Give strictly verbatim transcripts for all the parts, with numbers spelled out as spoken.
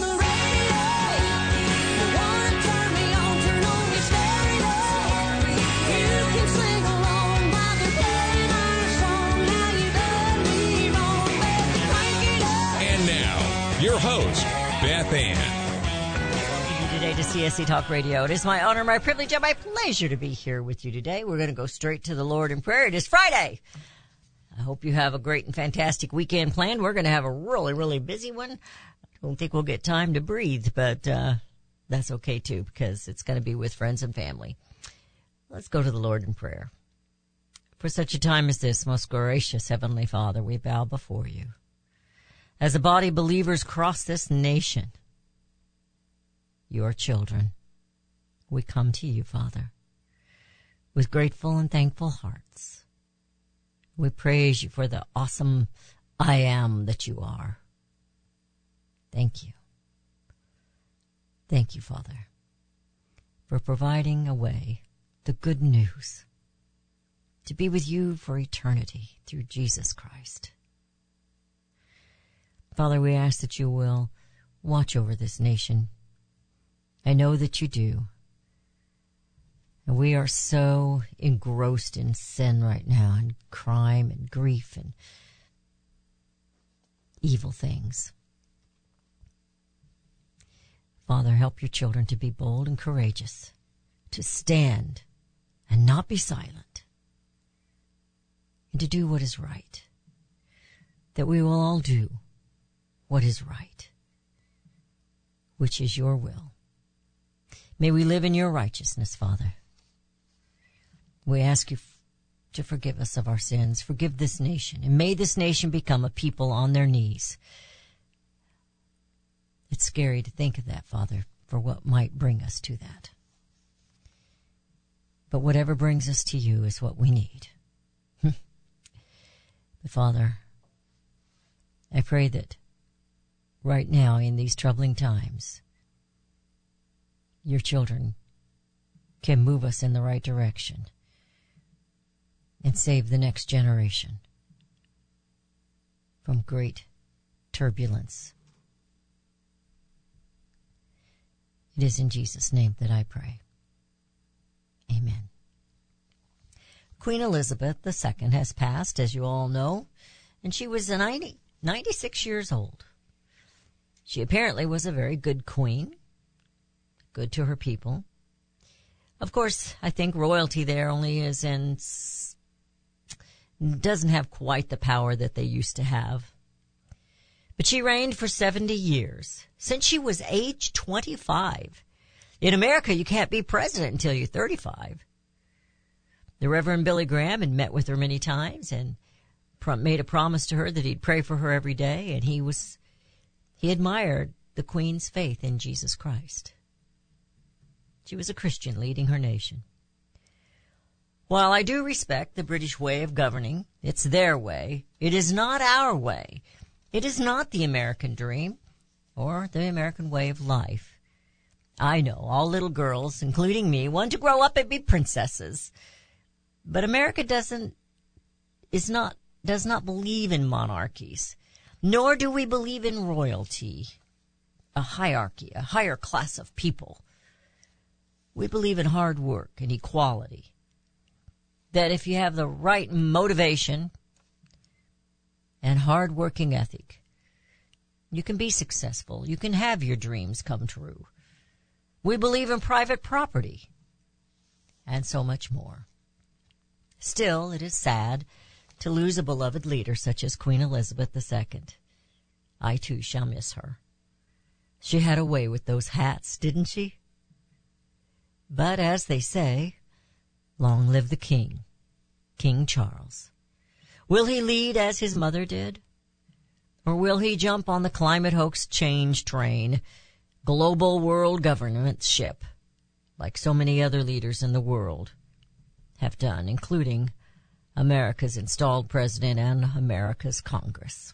the radio. Your host, Beth Ann. Welcome you today to C S C Talk Radio. It is my honor, my privilege, and my pleasure to be here with you today. We're going to go straight to the Lord in prayer. It is Friday. I hope you have a great and fantastic weekend planned. We're going to have a really, really busy one. I don't think we'll get time to breathe, but uh that's okay, too, because it's going to be with friends and family. Let's go to the Lord in prayer. For such a time as this, most gracious Heavenly Father, we bow before you. As a body of believers across this nation, your children, we come to you, Father, with grateful and thankful hearts. We praise you for the awesome I am that you are. Thank you. Thank you, Father, for providing a way, the good news, to be with you for eternity through Jesus Christ. Father, we ask that you will watch over this nation. I know that you do. And we are so engrossed in sin right now, and crime and grief and evil things. Father, help your children to be bold and courageous, to stand and not be silent, and to do what is right, that we will all do what is right, which is your will. May we live in your righteousness, Father. We ask you f- to forgive us of our sins. Forgive this nation, and may this nation become a people on their knees. It's scary to think of that, Father, for what might bring us to that. But whatever brings us to you is what we need. But Father, I pray that right now, in these troubling times, your children can move us in the right direction and save the next generation from great turbulence. It is in Jesus' name that I pray. Amen. Queen Elizabeth the Second has passed, as you all know, and she was ninety, ninety-six years old. She apparently was a very good queen, good to her people. Of course, I think royalty there only is in, doesn't have quite the power that they used to have. But she reigned for seventy years, since she was age twenty-five. In America, you can't be president until you're thirty-five. The Reverend Billy Graham had met with her many times and made a promise to her that he'd pray for her every day, and he was... He admired the Queen's faith in Jesus Christ. She was a Christian leading her nation. While I do respect the British way of governing, it's their way. It is not our way. It is not the American dream or the American way of life. I know all little girls, including me, want to grow up and be princesses. But America doesn't, is not, does not believe in monarchies. Nor do we believe in royalty, a hierarchy, a higher class of people. We believe in hard work and equality, that if you have the right motivation and hard-working ethic, you can be successful. You can have your dreams come true. We believe in private property and so much more. Still, it is sad to lose a beloved leader such as Queen Elizabeth the Second. I, too, shall miss her. She had a way with those hats, didn't she? But as they say, long live the king, King Charles. Will he lead as his mother did? Or will he jump on the climate hoax change train, global world government ship, like so many other leaders in the world have done, including America's installed president and America's Congress?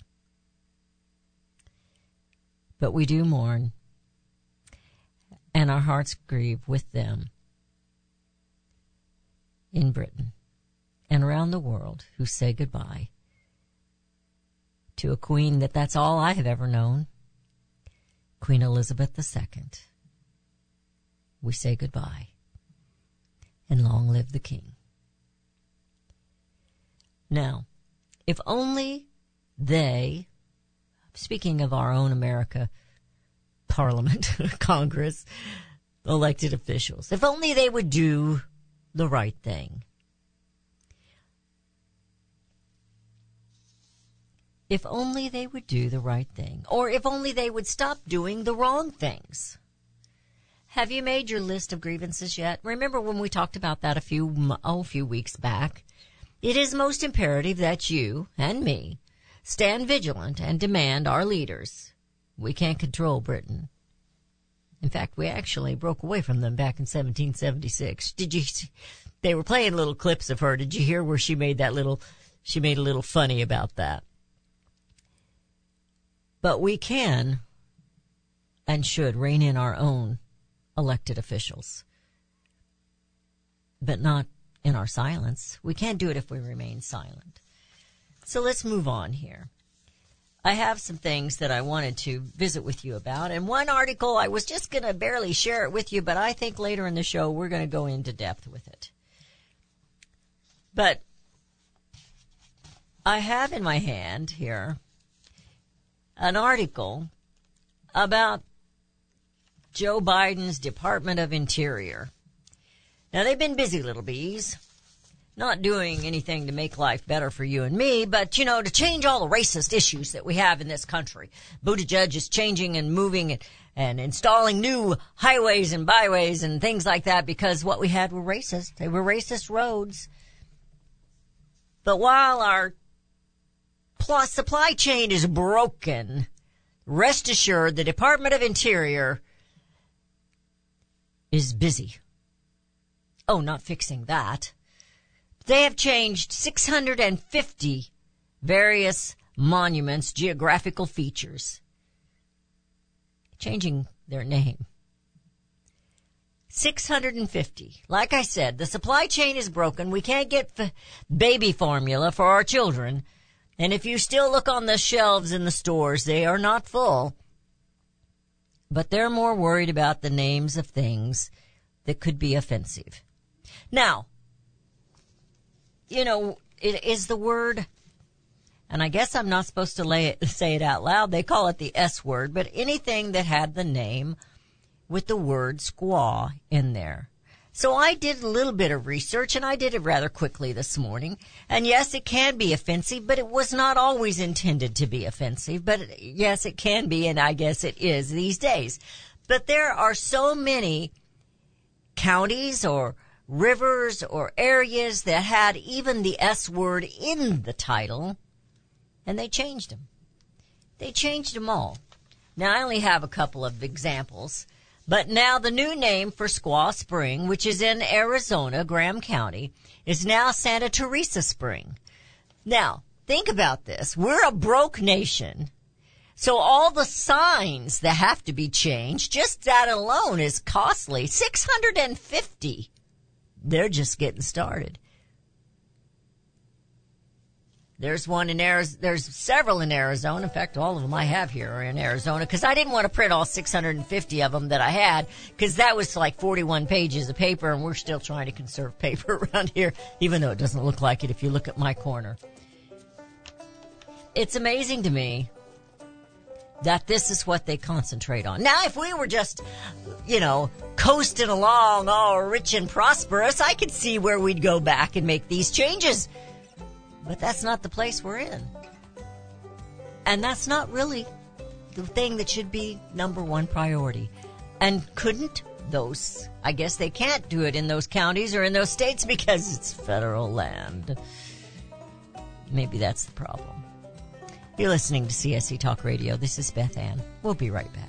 But we do mourn, and our hearts grieve with them in Britain and around the world who say goodbye to a queen that that's all I have ever known, Queen Elizabeth the Second. We say goodbye, and long live the king. Now, if only they, speaking of our own America, Parliament, Congress, elected officials, if only they would do the right thing. If only they would do the right thing, or if only they would stop doing the wrong things. Have you made your list of grievances yet? Remember when we talked about that a few, oh, a few weeks back? It is most imperative that you and me stand vigilant and demand our leaders. We can't control Britain. In fact, we actually broke away from them back in seventeen seventy-six. Did you? They were playing little clips of her. Did you hear where she made that little? She made a little funny about that. But we can and should rein in our own elected officials, but not in our silence. We can't do it if we remain silent. So let's move on here. I have some things that I wanted to visit with you about. And one article, I was just going to barely share it with you, but I think later in the show we're going to go into depth with it. But I have in my hand here an article about Joe Biden's Department of Interior. Now, they've been busy little bees, not doing anything to make life better for you and me, but, you know, to change all the racist issues that we have in this country. Buttigieg is changing and moving and, and installing new highways and byways and things like that because what we had were racist. They were racist roads. But while our plus supply chain is broken, rest assured the Department of Interior is busy. Oh, not fixing that. They have changed six hundred fifty various monuments, geographical features, changing their name. six hundred fifty. Like I said, the supply chain is broken. We can't get f- baby formula for our children. And if you still look on the shelves in the stores, they are not full. But they're more worried about the names of things that could be offensive. Now, you know, it is the word, and I guess I'm not supposed to lay it, say it out loud. They call it the S word, but anything that had the name with the word squaw in there. So I did a little bit of research, and I did it rather quickly this morning. And yes, it can be offensive, but it was not always intended to be offensive. But yes, it can be, and I guess it is these days. But there are so many counties or rivers or areas that had even the S word in the title, and they changed them. They changed them all. Now, I only have a couple of examples, but now the new name for Squaw Spring, which is in Arizona, Graham County, is now Santa Teresa Spring. Now, think about this. We're a broke nation, so all the signs that have to be changed, just that alone is costly. six hundred fifty. They're just getting started. There's one in Arizona. There's several in Arizona. In fact, all of them I have here are in Arizona because I didn't want to print all six hundred fifty of them that I had because that was like forty-one pages of paper, and we're still trying to conserve paper around here, even though it doesn't look like it if you look at my corner. It's amazing to me that this is what they concentrate on. Now, if we were just, you know, coasting along all rich and prosperous, I could see where we'd go back and make these changes. But that's not the place we're in. And that's not really the thing that should be number one priority. And couldn't those, I guess they can't do it in those counties or in those states because it's federal land. Maybe that's the problem. You're listening to C S C Talk Radio. This is Beth Ann. We'll be right back.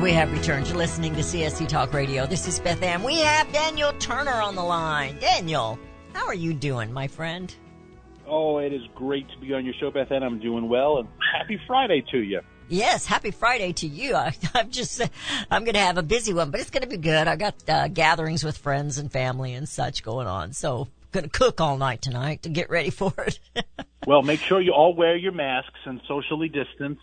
We have returned. You're listening to C S C Talk Radio. This is Beth Ann. We have Daniel Turner on the line. Daniel, how are you doing, my friend? Oh, it is great to be on your show, Beth Ann. I'm doing well, and happy Friday to you. Yes, happy Friday to you. I, I'm just, I'm going to have a busy one, but it's going to be good. I got uh, gatherings with friends and family and such going on, so going to cook all night tonight to get ready for it. Well, make sure you all wear your masks and socially distance.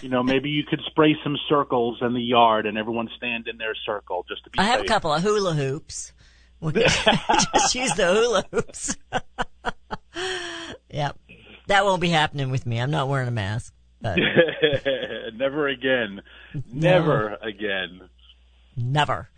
You know, maybe you could spray some circles in the yard and everyone stand in their circle just to be I safe. Have a couple of hula hoops. We'll just use the hula hoops. Yep. That won't be happening with me. I'm not wearing a mask. But... Never again. Never no. again. Never.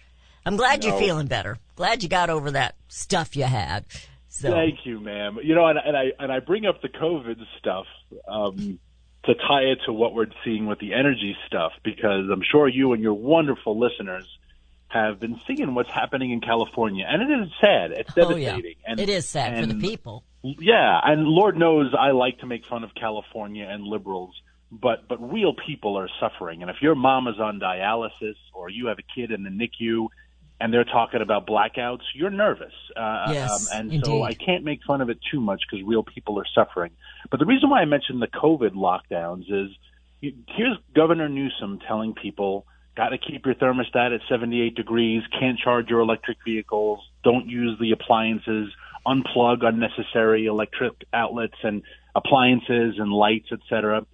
I'm glad no. you're feeling better. Glad you got over that stuff you had. So. Thank you, ma'am. You know, and, and, I, and I bring up the COVID stuff. Um to tie it to what we're seeing with the energy stuff, because I'm sure you and your wonderful listeners have been seeing what's happening in California. And it is sad. It's devastating. Oh, yeah. and, it is sad and, for the people. Yeah, and Lord knows I like to make fun of California and liberals, but, but real people are suffering. And if your mom is on dialysis or you have a kid in the N I C U and they're talking about blackouts, you're nervous. Uh, yes, um, and indeed. So I can't make fun of it too much because real people are suffering. But the reason why I mentioned the COVID lockdowns is you, here's Governor Newsom telling people, got to keep your thermostat at seventy-eight degrees, can't charge your electric vehicles, don't use the appliances, unplug unnecessary electric outlets and appliances and lights, et cetera.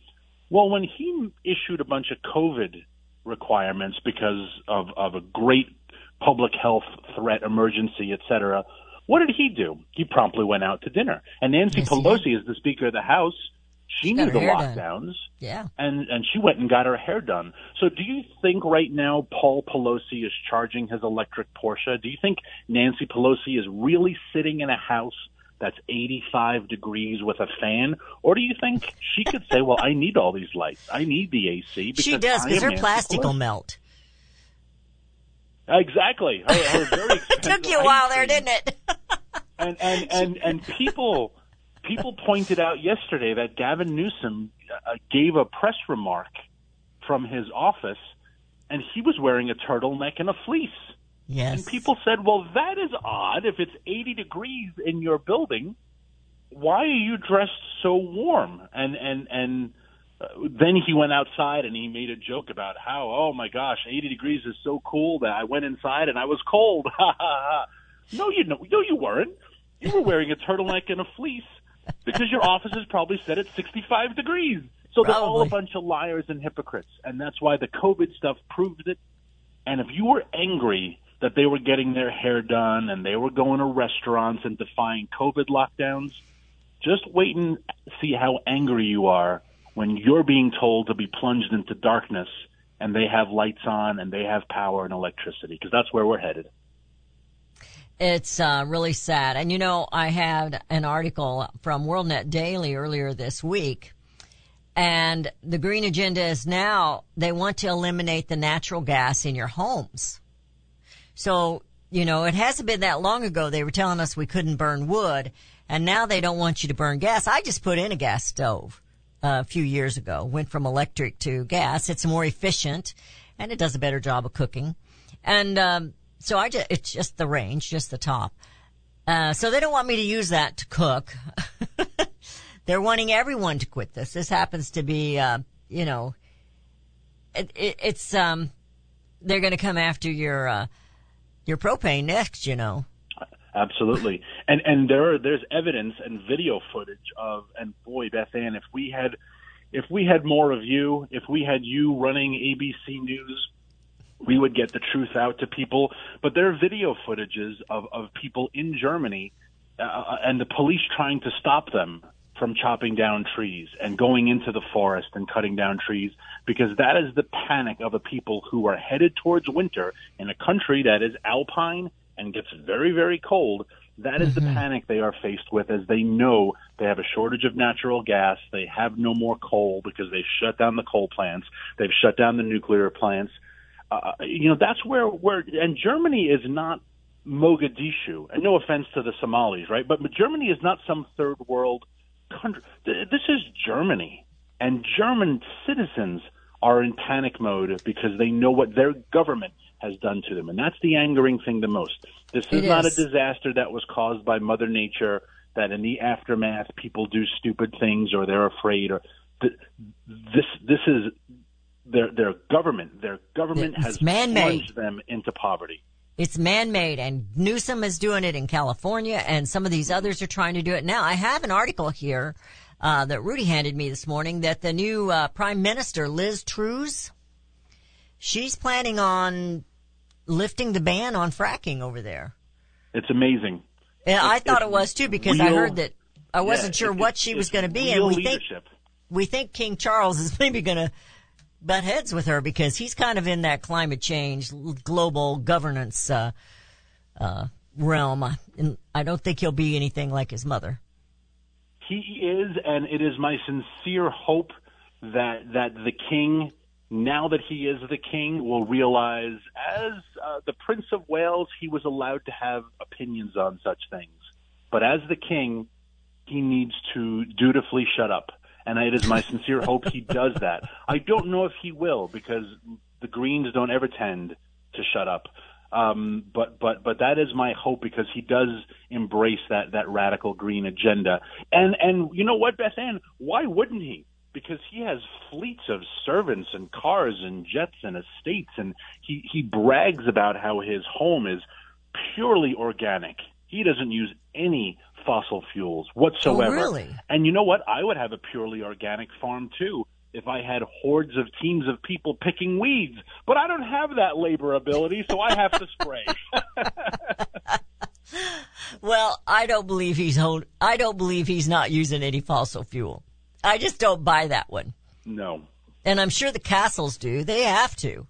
Well, when he issued a bunch of COVID requirements because of, of a great public health threat, emergency, et cetera, What did he do? He promptly went out to dinner. And Nancy yes, Pelosi is the Speaker of the House. She knew the lockdowns. Yeah. And, and she went and got her hair done. So do you think right now Paul Pelosi is charging his electric Porsche? Do you think Nancy Pelosi is really sitting in a house that's eighty-five degrees with a fan? Or do you think she could say, well, I need all these lights. I need the A C. Because she does, because her Nancy plastic Pelosi. will melt. Exactly. Her, her very it took you a while there, didn't it? and, and, and, and people... People pointed out yesterday that Gavin Newsom uh, gave a press remark from his office, and he was wearing a turtleneck and a fleece. Yes. And people said, well, that is odd. If it's eighty degrees in your building, why are you dressed so warm? And, and, and uh, then he went outside and he made a joke about how, oh, my gosh, eighty degrees is so cool that I went inside and I was cold. No, you know, no, you weren't. You were wearing a turtleneck and a fleece. Because your office is probably set at sixty-five degrees. So probably. They're all a bunch of liars and hypocrites. And that's why the COVID stuff proved it. And if you were angry that they were getting their hair done and they were going to restaurants and defying COVID lockdowns, just wait and see how angry you are when you're being told to be plunged into darkness and they have lights on and they have power and electricity, because that's where we're headed. It's uh, really sad. And, you know, I had an article from WorldNet Daily earlier this week, and the green agenda is now they want to eliminate the natural gas in your homes. So, you know, it hasn't been that long ago they were telling us we couldn't burn wood, and now they don't want you to burn gas. I just put in a gas stove uh, a few years ago, went from electric to gas. It's more efficient, and it does a better job of cooking. And, um, So I just, it's just the range, just the top. Uh, so they don't want me to use that to cook. They're wanting everyone to quit this. This happens to be, uh, you know, it, it, it's, um, they're going to come after your, uh, your propane next, you know. Absolutely. And, and there are, there's evidence and video footage of, and boy, Beth Ann, if we had, if we had more of you, if we had you running A B C News, we would get the truth out to people. But there are video footages of, of people in Germany uh, and the police trying to stop them from chopping down trees and going into the forest and cutting down trees, because that is the panic of the people who are headed towards winter in a country that is alpine and gets very, very cold. That is mm-hmm. the panic they are faced with, as they know they have a shortage of natural gas. They have no more coal because they shut down the coal plants. They've shut down the nuclear plants. Uh, you know, that's where where and Germany is not Mogadishu, and no offense to the Somalis, right? But Germany is not some third world country. This is Germany, and German citizens are in panic mode because they know what their government has done to them. And that's the angering thing the most. This is, is. not a disaster that was caused by Mother Nature, that in the aftermath people do stupid things or they're afraid. Or th- this this is Their their government, their government it's has man-made. plunged them into poverty. It's man-made, and Newsom is doing it in California, and some of these others are trying to do it now. I have an article here uh, that Rudy handed me this morning that the new uh, Prime Minister, Liz Truss, she's planning on lifting the ban on fracking over there. It's amazing. And it's, I thought it was, too, because real, I heard that I wasn't yeah, sure it, what she was going to be, and we leadership. think we think King Charles is maybe going to butt heads with her, because he's kind of in that climate change, global governance uh, uh, realm. And I don't think he'll be anything like his mother. He is, and it is my sincere hope that that the king, now that he is the king, will realize, as uh, the Prince of Wales, he was allowed to have opinions on such things. But as the king, he needs to dutifully shut up. And it is my sincere hope he does that. I don't know if he will, because the Greens don't ever tend to shut up. Um, but, but, but that is my hope, because he does embrace that, that radical green agenda. And, and you know what, Beth Ann, why wouldn't he? Because he has fleets of servants and cars and jets and estates. And he, he brags about how his home is purely organic. He doesn't use any fossil fuels whatsoever. Oh, really? And you know what? I would have a purely organic farm, too, if I had hordes of teams of people picking weeds. But I don't have that labor ability, so I have to spray. Well, I don't believe he's hold, I don't believe he's not using any fossil fuel. I just don't buy that one. No. And I'm sure the castles do. They have to.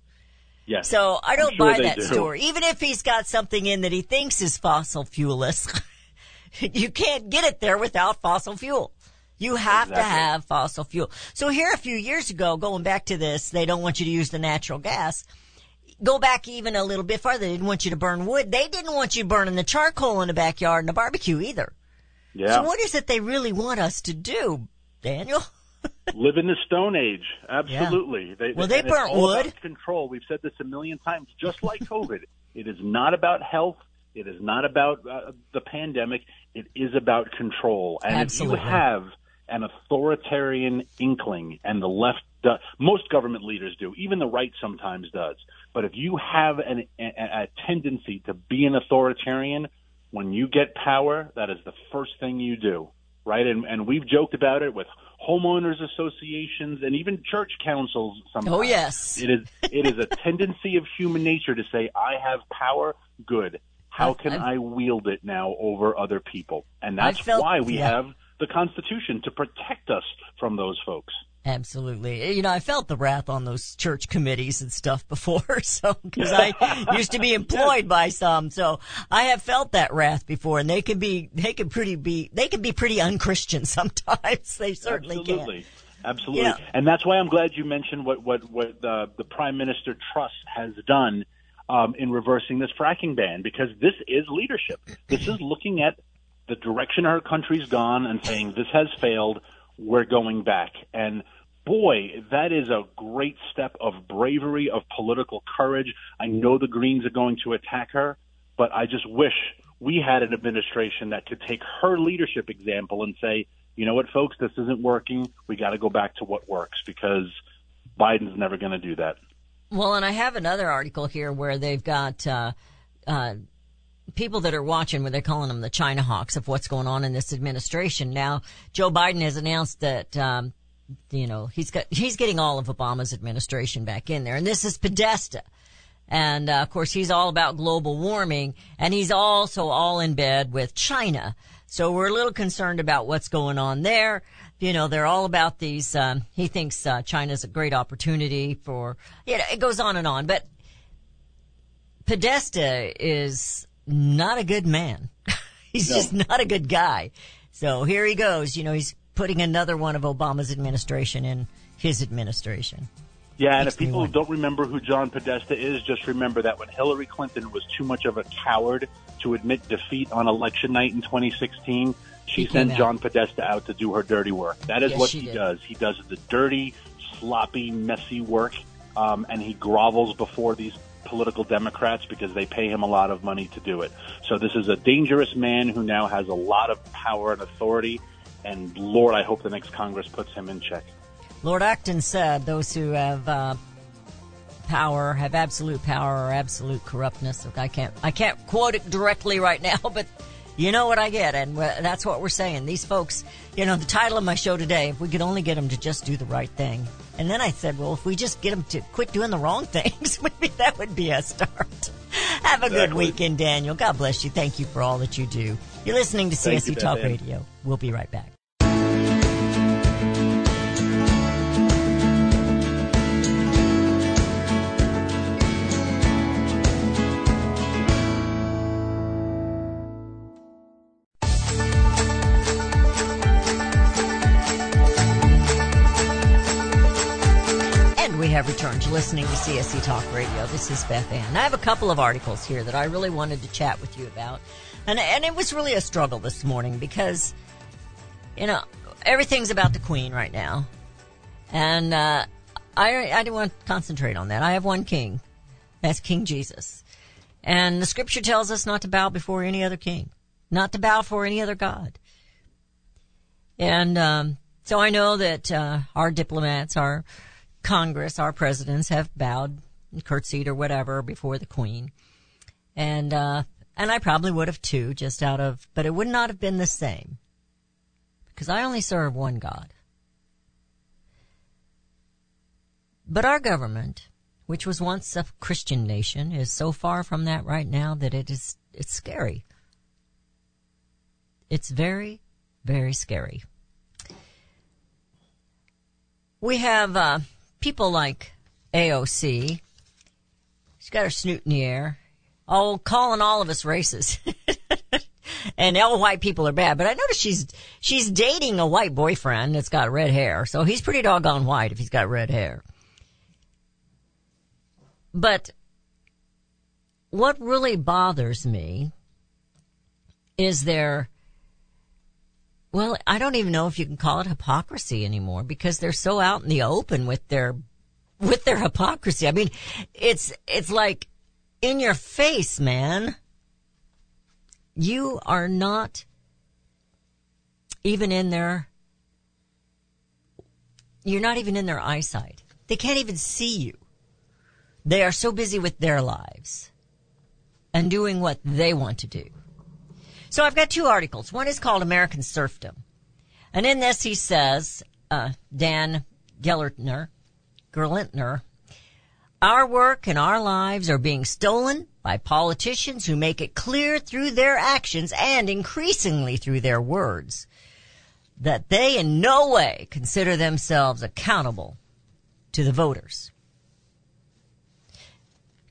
Yes. So I don't sure buy that do. story. Even if he's got something in that he thinks is fossil fuelless, you can't get it there without fossil fuel. You have exactly. to have fossil fuel. So here a few years ago, going back to this, they don't want you to use the natural gas. Go back even a little bit farther. They didn't want you to burn wood. They didn't want you burning the charcoal in the backyard and the barbecue either. Yeah. So what is it they really want us to do, Daniel? Live in the Stone Age. Absolutely. Yeah. They, well, they burnt wood. About control. We've said this a million times, just like COVID. It is not about health. It is not about uh, the pandemic. It is about control. And Absolutely. if you have an authoritarian inkling, and the left does, most government leaders do, even the right sometimes does. But if you have an, a, a tendency to be an authoritarian, when you get power, that is the first thing you do, right? And, and we've joked about it with homeowners associations and even church councils sometimes. Oh, yes. It is it is a tendency of human nature to say, I have power, good. How I've, can I've, I wield it now over other people? And that's felt, why we yeah. have the Constitution, to protect us from those folks. Absolutely. You know, I felt the wrath on those church committees and stuff before, so, because I used to be employed yes. by some, so I have felt that wrath before, and they can be, they can pretty be, they can be pretty unchristian sometimes. They certainly Absolutely. can. Absolutely. Yeah. And that's why I'm glad you mentioned what, what, what uh, the Prime Minister Truss has done um, in reversing this fracking ban, because this is leadership. This is looking at the direction our country's gone and saying this has failed. We're going back. And boy, that is a great step of bravery, of political courage. I know the Greens are going to attack her, but I just wish we had an administration that could take her leadership example and say, you know what, folks, this isn't working. We got to go back to what works, because Biden's never going to do that. Well, and I have another article here where they've got uh, uh, people that are watching, where they're calling them the China hawks of what's going on in this administration. Now, Joe Biden has announced that, um, you know, he's got, he's getting all of Obama's administration back in there. And this is Podesta. And, uh, of course, he's all about global warming, and he's also all in bed with China. So we're a little concerned about what's going on there. You know, they're all about these, um, he thinks, uh, China's a great opportunity for, you know, it goes on and on. But Podesta is not a good man. He's no. just not a good guy. So here he goes. You know, he's putting another one of Obama's administration in his administration. Yeah, and if people don't remember who John Podesta is, just remember that when Hillary Clinton was too much of a coward to admit defeat on election night in twenty sixteen, she sent John Podesta out to do her dirty work. That is what he does. He does the dirty, sloppy, messy work, um, and he grovels before these political Democrats because they pay him a lot of money to do it. So this is a dangerous man who now has a lot of power and authority, and Lord, I hope the next Congress puts him in check. Lord Acton said those who have uh, power, have absolute power or absolute corruptness. Look, I can't I can't quote it directly right now, but you know what I get, and that's what we're saying. These folks, you know, the title of my show today, if we could only get them to just do the right thing. And then I said, well, if we just get them to quit doing the wrong things, maybe that would be a start. Have a exactly. good weekend, Daniel. God bless you. Thank you for all that you do. You're listening to Thank C S C you, Talk man. Radio. We'll be right back. Returned to listening to C S C Talk Radio. This is Beth Ann. I have a couple of articles here that I really wanted to chat with you about. And and it was really a struggle this morning because, you know, everything's about the Queen right now. And uh, I, I didn't want to concentrate on that. I have one king. That's King Jesus. And the scripture tells us not to bow before any other king, not to bow for any other God. And um, so I know that uh, our diplomats are... Congress, our presidents, have bowed and curtsied or whatever before the Queen. And, uh, and I probably would have too, just out of, but it would not have been the same. Because I only serve one God. But our government, which was once a Christian nation, is so far from that right now that it is, it's scary. It's very, very scary. We have uh, people like A O C. She's got her snoot in the air. Oh, calling all of us racist. And all white people are bad. But I noticed she's she's dating a white boyfriend that's got red hair. So he's pretty doggone white if he's got red hair. But what really bothers me is their, well, I don't even know if you can call it hypocrisy anymore, because they're so out in the open with their with their hypocrisy. I mean, it's it's like in your face, man. You are not even in their you're not even in their eyesight. They can't even see you. They are so busy with their lives and doing what they want to do. So I've got two articles. One is called American Serfdom. And in this he says, uh, Dan Gelernter, Gelernter, our work and our lives are being stolen by politicians who make it clear through their actions and increasingly through their words that they in no way consider themselves accountable to the voters.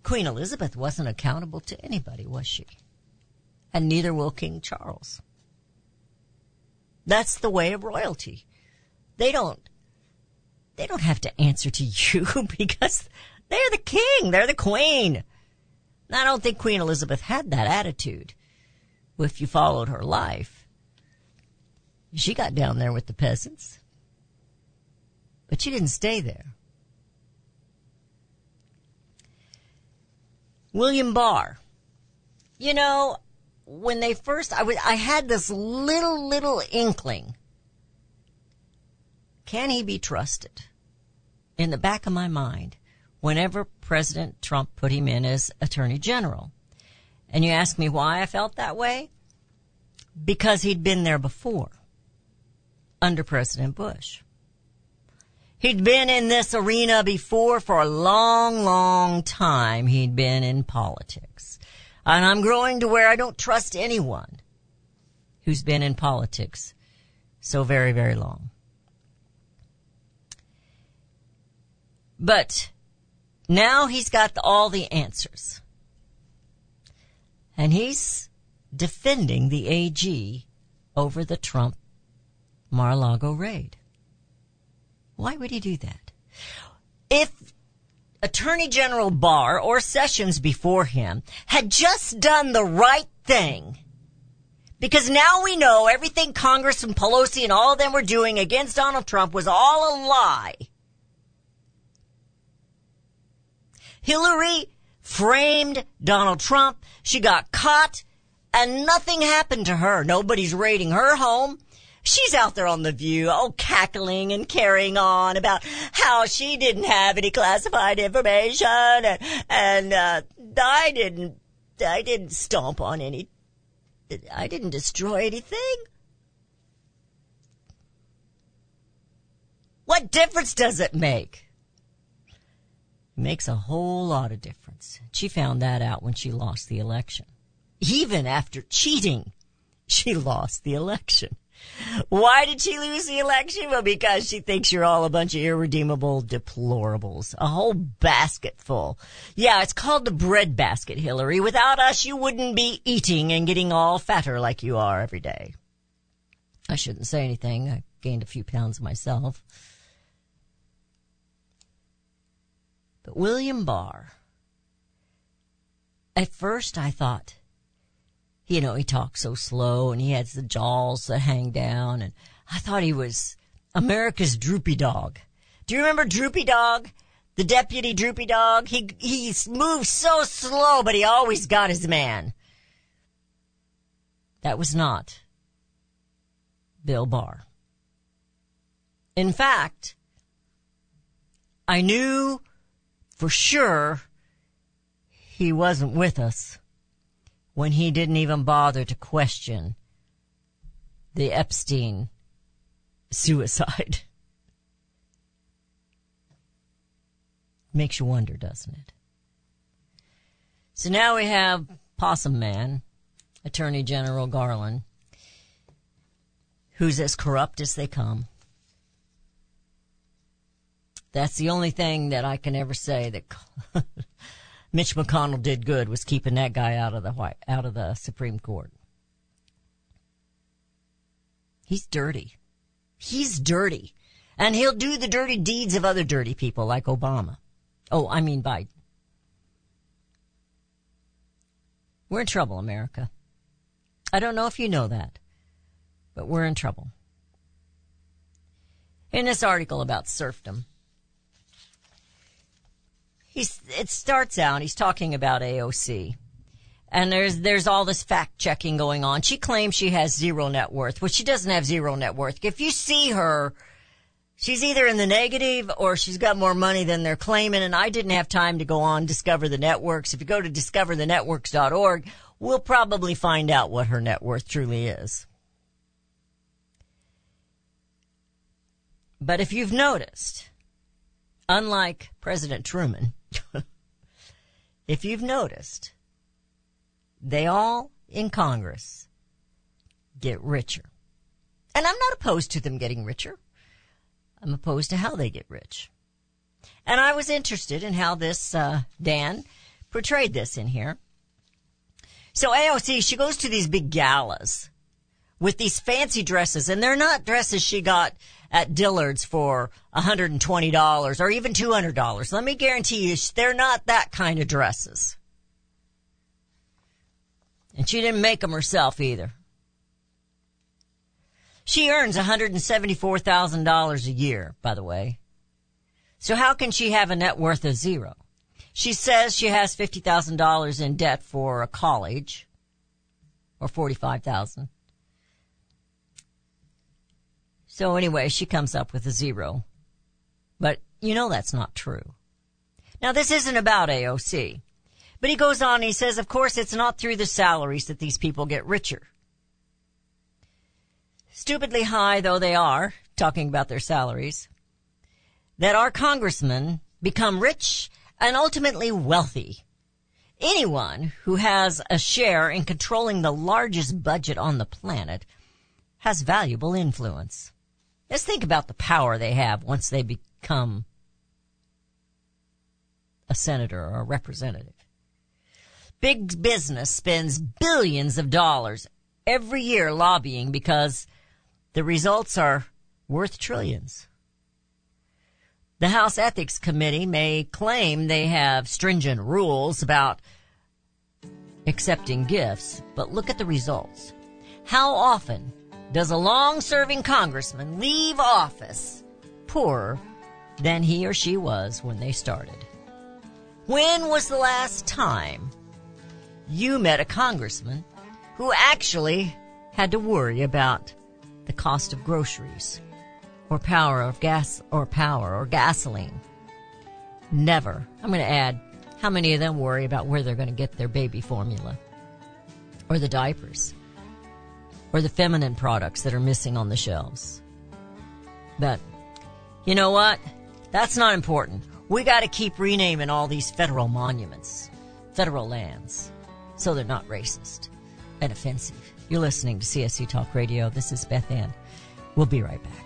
Queen Elizabeth wasn't accountable to anybody, was she? And neither will King Charles. That's the way of royalty. They don't, they don't have to answer to you because they're the king. They're the queen. And I don't think Queen Elizabeth had that attitude. If you followed her life, she got down there with the peasants, but she didn't stay there. William Barr, you know, when they first, I, was, I had this little, little inkling. Can he be trusted? In the back of my mind, whenever President Trump put him in as Attorney General. And you ask me why I felt that way? Because he'd been there before, under President Bush. He'd been in this arena before for a long, long time. He'd been in politics. And I'm growing to where I don't trust anyone who's been in politics so very, very long. But now he's got the, all the answers. And he's defending the A G over the Trump Mar-a-Lago raid. Why would he do that? If Attorney General Barr or Sessions before him had just done the right thing, because now we know everything Congress and Pelosi and all of them were doing against Donald Trump was all a lie. Hillary framed Donald Trump. She got caught and nothing happened to her. Nobody's raiding her home. She's out there on The View, oh, cackling and carrying on about how she didn't have any classified information and, and uh, I didn't, I didn't stomp on any, I didn't destroy anything. What difference does it make? It makes a whole lot of difference. She found that out when she lost the election. Even after cheating, she lost the election. Why did she lose the election? Well, because she thinks you're all a bunch of irredeemable deplorables. A whole basket full. Yeah, it's called the breadbasket, Hillary. Without us, you wouldn't be eating and getting all fatter like you are every day. I shouldn't say anything. I gained a few pounds myself. But William Barr, at first I thought, you know, he talks so slow and he has the jaws that hang down. And I thought he was America's droopy dog. Do you remember Droopy Dog? The deputy droopy dog? He, he moved so slow, but he always got his man. That was not Bill Barr. In fact, I knew for sure he wasn't with us when he didn't even bother to question the Epstein suicide. Makes you wonder, doesn't it? So now we have Possum Man, Attorney General Garland, who's as corrupt as they come. That's the only thing that I can ever say that Mitch McConnell did good, was keeping that guy out of the White, out of the Supreme Court. He's dirty. He's dirty. And he'll do the dirty deeds of other dirty people like Obama. Oh, I mean Biden. We're in trouble, America. I don't know if you know that, but we're in trouble. In this article about serfdom, he's, it starts out, he's talking about A O C. And there's, there's all this fact checking going on. She claims she has zero net worth, which she doesn't have zero net worth. If you see her, she's either in the negative or she's got more money than they're claiming. And I didn't have time to go on Discover the Networks. If you go to discover the networks dot org, we'll probably find out what her net worth truly is. But if you've noticed, unlike President Truman, if you've noticed, they all in Congress get richer. And I'm not opposed to them getting richer. I'm opposed to how they get rich. And I was interested in how this, uh, Dan portrayed this in here. So A O C, she goes to these big galas with these fancy dresses, and they're not dresses she got at Dillard's for one hundred twenty dollars or even two hundred dollars. Let me guarantee you, they're not that kind of dresses. And she didn't make them herself either. She earns one hundred seventy-four thousand dollars a year, by the way. So how can she have a net worth of zero? She says she has fifty thousand dollars in debt for a college, or forty-five thousand dollars. So anyway, she comes up with a zero. But you know that's not true. Now, this isn't about A O C. But he goes on and he says, of course, it's not through the salaries that these people get richer. Stupidly high though they are, talking about their salaries, that our congressmen become rich and ultimately wealthy. Anyone who has a share in controlling the largest budget on the planet has valuable influence. Let's think about the power they have once they become a senator or a representative. Big business spends billions of dollars every year lobbying because the results are worth trillions. The House Ethics Committee may claim they have stringent rules about accepting gifts, but look at the results. How often does a long-serving congressman leave office poorer than he or she was when they started? When was the last time you met a congressman who actually had to worry about the cost of groceries or power of gas or power or gasoline? Never. I'm going to add, how many of them worry about where they're going to get their baby formula or the diapers or the feminine products that are missing on the shelves? But you know what? That's not important. We got to keep renaming all these federal monuments, federal lands, so they're not racist and offensive. You're listening to C S C Talk Radio. This is Beth Ann. We'll be right back.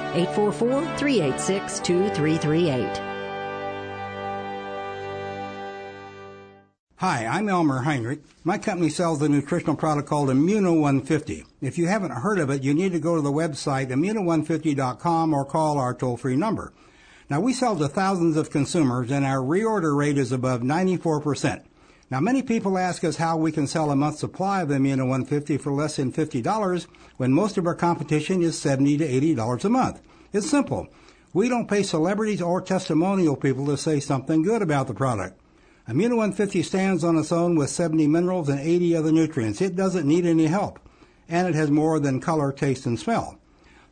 eight four four, three eight six, two three three eight. Hi, I'm Elmer Heinrich. My company sells a nutritional product called Immuno one fifty. If you haven't heard of it, you need to go to the website immuno one fifty dot com or call our toll-free number. Now, we sell to thousands of consumers, and our reorder rate is above ninety-four percent. Now, many people ask us how we can sell a month's supply of Immuno one fifty for less than fifty dollars when most of our competition is seventy to eighty dollars a month. It's simple. We don't pay celebrities or testimonial people to say something good about the product. Immuno one fifty stands on its own with seventy minerals and eighty other nutrients. It doesn't need any help, and it has more than color, taste, and smell.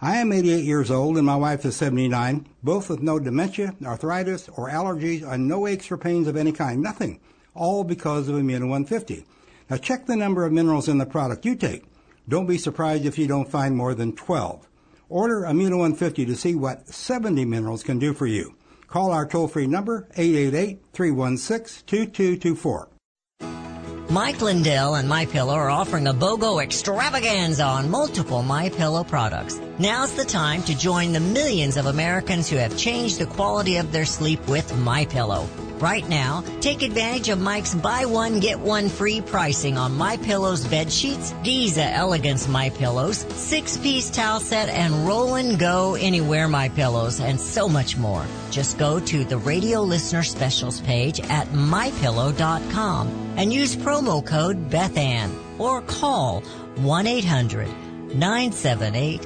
I am eighty-eight years old, and my wife is seventy-nine, both with no dementia, arthritis, or allergies, and no aches or pains of any kind, nothing. All because of Immuno one fifty. Now check the number of minerals in the product you take. Don't be surprised if you don't find more than twelve. Order Immuno one fifty to see what seventy minerals can do for you. Call our toll-free number, eight eight eight, three one six, two two two four. Mike Lindell and MyPillow are offering a BOGO extravaganza on multiple MyPillow products. Now's the time to join the millions of Americans who have changed the quality of their sleep with MyPillow. Right now, take advantage of Mike's buy one, get one free pricing on MyPillow's bed sheets, Giza Elegance MyPillows, six-piece towel set, and Roll and Go Anywhere MyPillows, and so much more. Just go to the radio listener specials page at my pillow dot com and use promo code BethAnn or call one eight hundred, nine seven eight,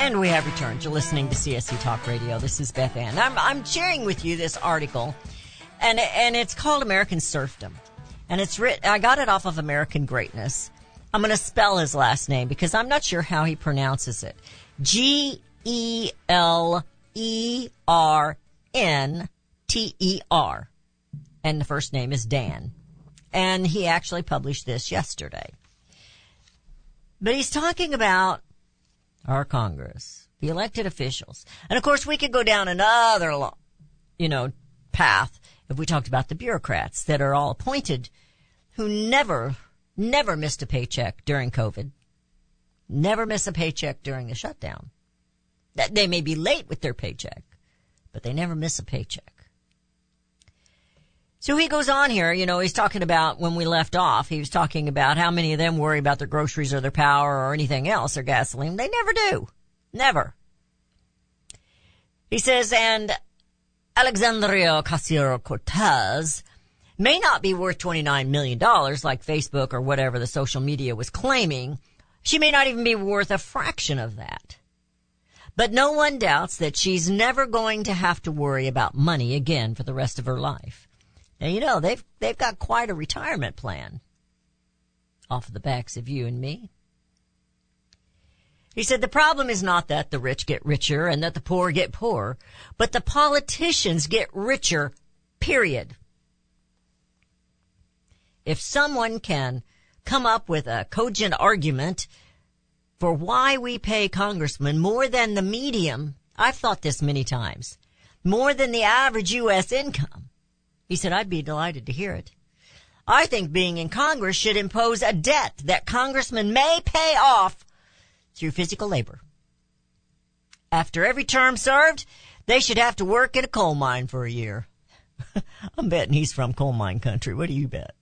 And we have returned. You're listening to C S C Talk Radio. This is Beth Ann. I'm, I'm sharing with you this article, and and it's called American Serfdom. And it's writ- I got it off of American Greatness. I'm going to spell his last name because I'm not sure how he pronounces it. G E L E R N T E R. And the first name is Dan. And he actually published this yesterday. But he's talking about our Congress, the elected officials. And, of course, we could go down another, you know, path if we talked about the bureaucrats that are all appointed who never, never missed a paycheck during COVID, never miss a paycheck during the shutdown. That they may be late with their paycheck, but they never miss a paycheck. So he goes on here, you know, he's talking about when we left off, he was talking about how many of them worry about their groceries or their power or anything else or gasoline. They never do. Never. He says, and Alexandria Ocasio-Cortez may not be worth twenty-nine million dollars like Facebook or whatever the social media was claiming. She may not even be worth a fraction of that. But no one doubts that she's never going to have to worry about money again for the rest of her life. Now, you know, they've they've got quite a retirement plan off of the backs of you and me. He said the problem is not that the rich get richer and that the poor get poorer, but the politicians get richer, period. If someone can come up with a cogent argument for why we pay congressmen more than the median, I've thought this many times. more than the average U S income. He said, I'd be delighted to hear it. I think being in Congress should impose a debt that congressmen may pay off through physical labor. After every term served, they should have to work in a coal mine for a year. I'm betting he's from coal mine country. What do you bet?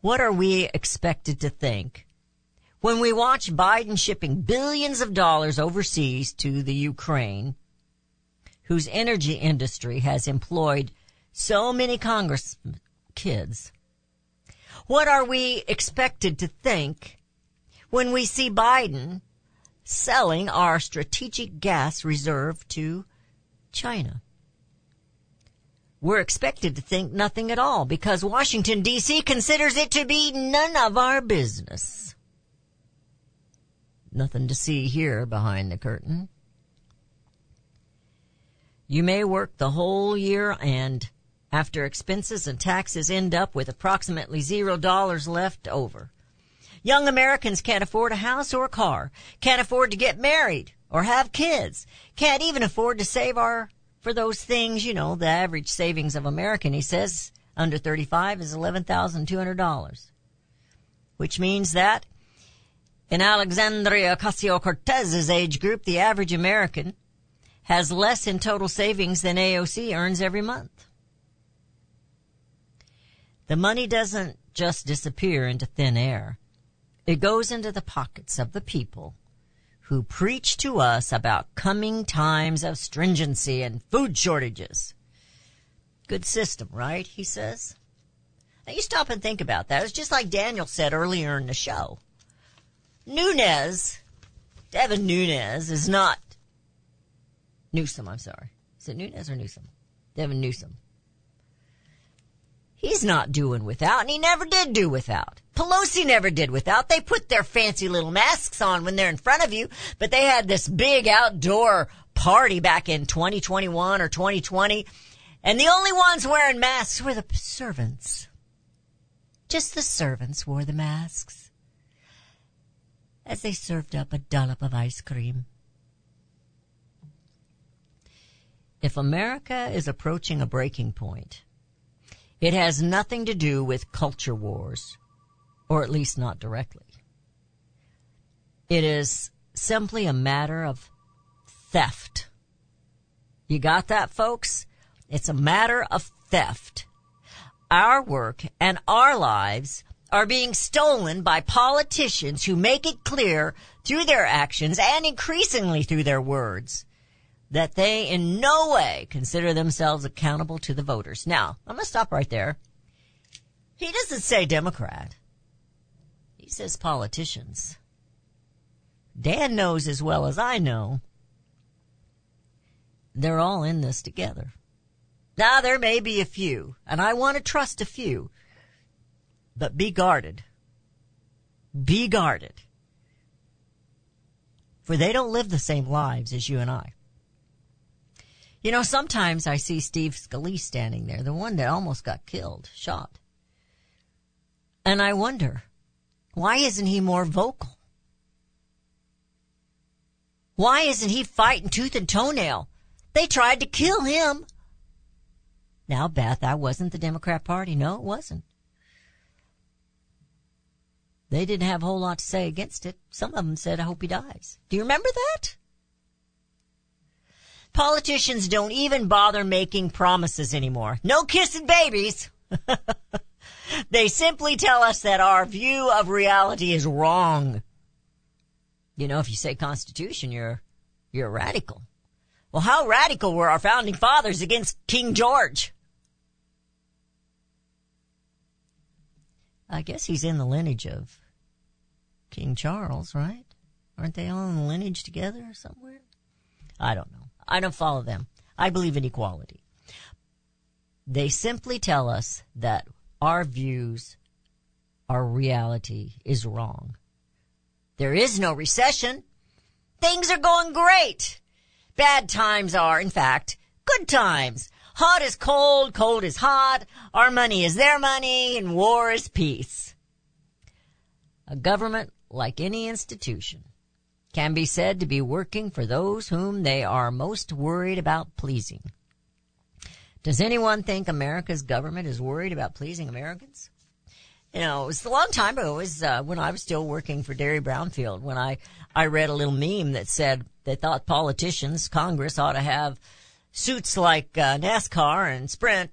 What are we expected to think when we watch Biden shipping billions of dollars overseas to the Ukraine, whose energy industry has employed so many Congress kids? What are we expected to think when we see Biden selling our strategic gas reserve to China? We're expected to think nothing at all because Washington, D C considers it to be none of our business. Nothing to see here behind the curtain. You may work the whole year and, after expenses and taxes, end up with approximately zero dollars left over. Young Americans can't afford a house or a car, can't afford to get married or have kids, can't even afford to save our for those things, you know, the average savings of American, he says, under thirty-five is eleven thousand two hundred dollars, which means that in Alexandria Ocasio-Cortez's age group, the average American has less in total savings than A O C earns every month. The money doesn't just disappear into thin air. It goes into the pockets of the people who preach to us about coming times of stringency and food shortages. Good system, right, he says. Now, you stop and think about that. It's just like Daniel said earlier in the show. Nunes, Devin Nunes is not, Newsom, I'm sorry. Is it Nunes or Newsom? Devin Newsom. He's not doing without, and he never did do without. Pelosi never did without. They put their fancy little masks on when they're in front of you, but they had this big outdoor party back in twenty twenty-one or twenty twenty, and the only ones wearing masks were the servants. Just the servants wore the masks as they served up a dollop of ice cream. If America is approaching a breaking point, it has nothing to do with culture wars, or at least not directly. It is simply a matter of theft. You got that, folks? It's a matter of theft. Our work and our lives are being stolen by politicians who make it clear through their actions and increasingly through their words that they in no way consider themselves accountable to the voters. Now, I'm going to stop right there. He doesn't say Democrat. He says politicians. Dan knows as well as I know, they're all in this together. Now, there may be a few, and I want to trust a few, but be guarded. Be guarded. For they don't live the same lives as you and I. You know, sometimes I see Steve Scalise standing there, the one that almost got killed, shot. And I wonder, why isn't he more vocal? Why isn't he fighting tooth and toenail? They tried to kill him. Now, Beth, I wasn't the Democrat Party. No, it wasn't. They didn't have a whole lot to say against it. Some of them said, I hope he dies. Do you remember that? Politicians don't even bother making promises anymore. No kissing babies. They simply tell us that our view of reality is wrong. You know, if you say Constitution, you're you're radical. Well, how radical were our founding fathers against King George? I guess he's in the lineage of King Charles, right? Aren't they all in the lineage together somewhere? I don't know. I don't follow them. I believe in equality. They simply tell us that our views, our reality is wrong. There is no recession. Things are going great. Bad times are, in fact, good times. Hot is cold, cold is hot. Our money is their money, and war is peace. A government, like any institution, can be said to be working for those whom they are most worried about pleasing. Does anyone think America's government is worried about pleasing Americans? You know, it was a long time ago. It was uh, when I was still working for Derry Brownfield, when I, I read a little meme that said they thought politicians, Congress, ought to have suits like uh, NASCAR and Sprint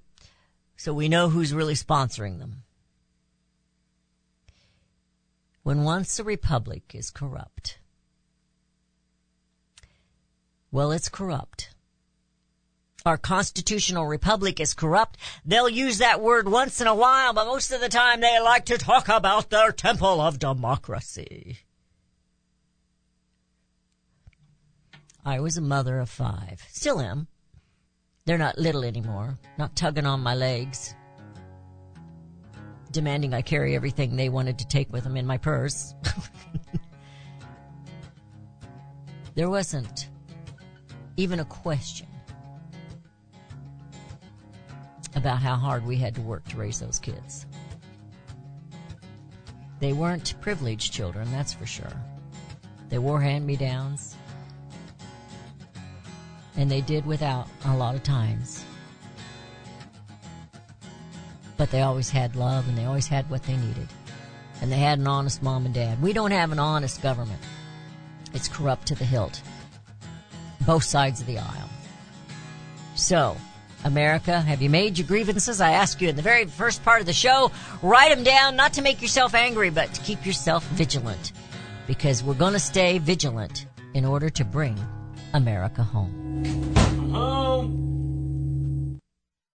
so we know who's really sponsoring them. When once a republic is corrupt, well, it's corrupt. Our constitutional republic is corrupt. They'll use that word once in a while, but most of the time they like to talk about their temple of democracy. I was a mother of five. Still am. They're not little anymore, not tugging on my legs, demanding I carry everything they wanted to take with them in my purse. There wasn't even a question about how hard we had to work to raise those kids. They weren't privileged children, that's for sure. They wore hand-me-downs, and they did without a lot of times. But they always had love, and they always had what they needed. And they had an honest mom and dad. We don't have an honest government. It's corrupt to the hilt. Both sides of the aisle. So, America, have you made your grievances? I ask you in the very first part of the show, write them down, not to make yourself angry, but to keep yourself vigilant. Because we're going to stay vigilant in order to bring America home. Home.